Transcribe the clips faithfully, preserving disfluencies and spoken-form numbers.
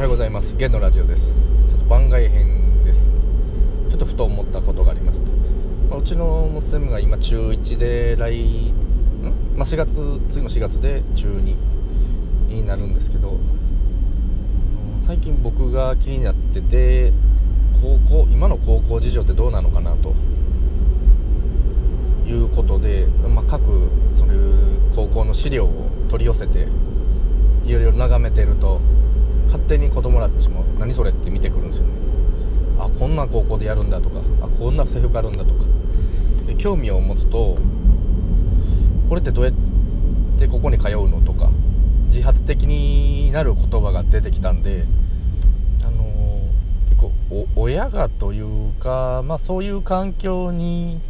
おはようございます。現のラジオです。ちょっと番外編です。ちょっとふと思ったことがありました、まあ、うちの娘が今ちゅういちで来ん、まあ、しがつ次のしがつでちゅうにになるんですけど、最近僕が気になってて高校今の高校事情ってどうなのかなということで、まあ、各その高校の資料を取り寄せていろいろ眺めてると勝手に子供たちも何それって見てくるんですよね。あ、こんな高校でやるんだとか、あ、こんな制服あるんだとかで興味を持つと、これってどうやってここに通うのとか自発的になる言葉が出てきたんで、あのー、結構お親がというか、まあ、そういう環境に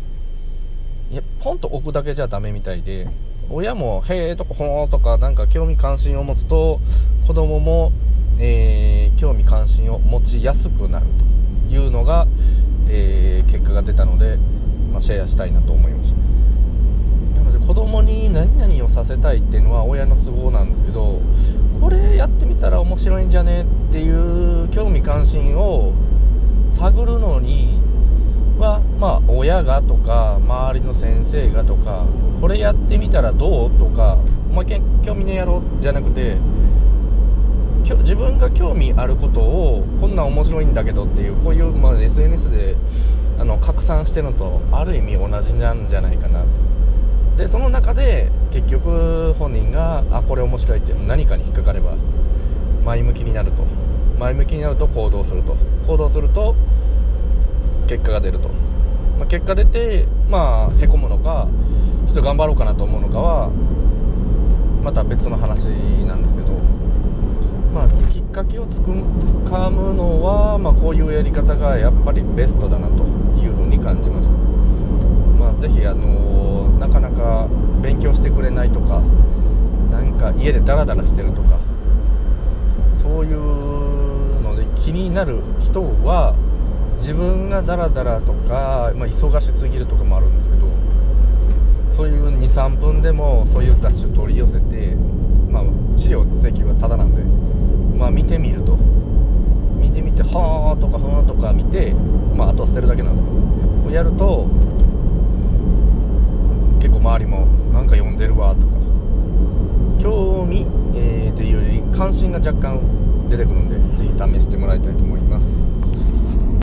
いやポンと置くだけじゃダメみたいで、親もへーとかほーとかなんか興味関心を持つと子供もえー、興味関心を持ちやすくなるというのが、えー、結果が出たので、まあ、シェアしたいなと思いました。なので子供に何々をさせたいっていうのは親の都合なんですけど、これやってみたら面白いんじゃねっていう興味関心を探るのには、まあ、親がとか周りの先生がとかこれやってみたらどうとかお前興味ねえやろじゃなくて、自分が興味あることをこんなん面白いんだけどっていうこういう、まあ、エスエヌエス であの拡散してるのとある意味同じなんじゃないかなと。でその中で結局本人があこれ面白いって何かに引っかかれば前向きになると、前向きになると行動すると、行動すると結果が出ると、まあ、結果出て、まあ、へこむのかちょっと頑張ろうかなと思うのかはまた別の話なんですけど、まあ、きっかけをつくつかむのは、まあ、こういうやり方がやっぱりベストだなというふうに感じました。まあ、ぜひ、あのー、なかなか勉強してくれないとか、なんか家でダラダラしてるとかそういうので気になる人は自分がダラダラとか、まあ、忙しすぎるとかもあるんですけど、そういう にさんぷんでもそういう雑誌を取り寄せて、まあ、資料請求はタダなんで、まあ、見てみると見てみてはーとかふーとか見て、まあ、あとは捨てるだけなんですけどやると結構周りもなんか読んでるわとか興味、えー、っていうより関心が若干出てくるんで、ぜひ試してもらいたいと思います。